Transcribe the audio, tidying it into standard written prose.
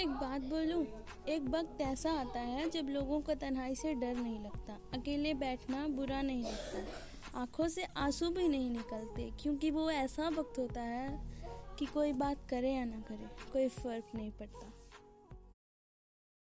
एक बात बोलूं, एक वक्त ऐसा आता है जब लोगों को तन्हाई से डर नहीं लगता, अकेले बैठना बुरा नहीं लगता, आंखों से आंसू भी नहीं निकलते, क्योंकि वो ऐसा वक्त होता है कि कोई बात करे या ना करे कोई फ़र्क नहीं पड़ता।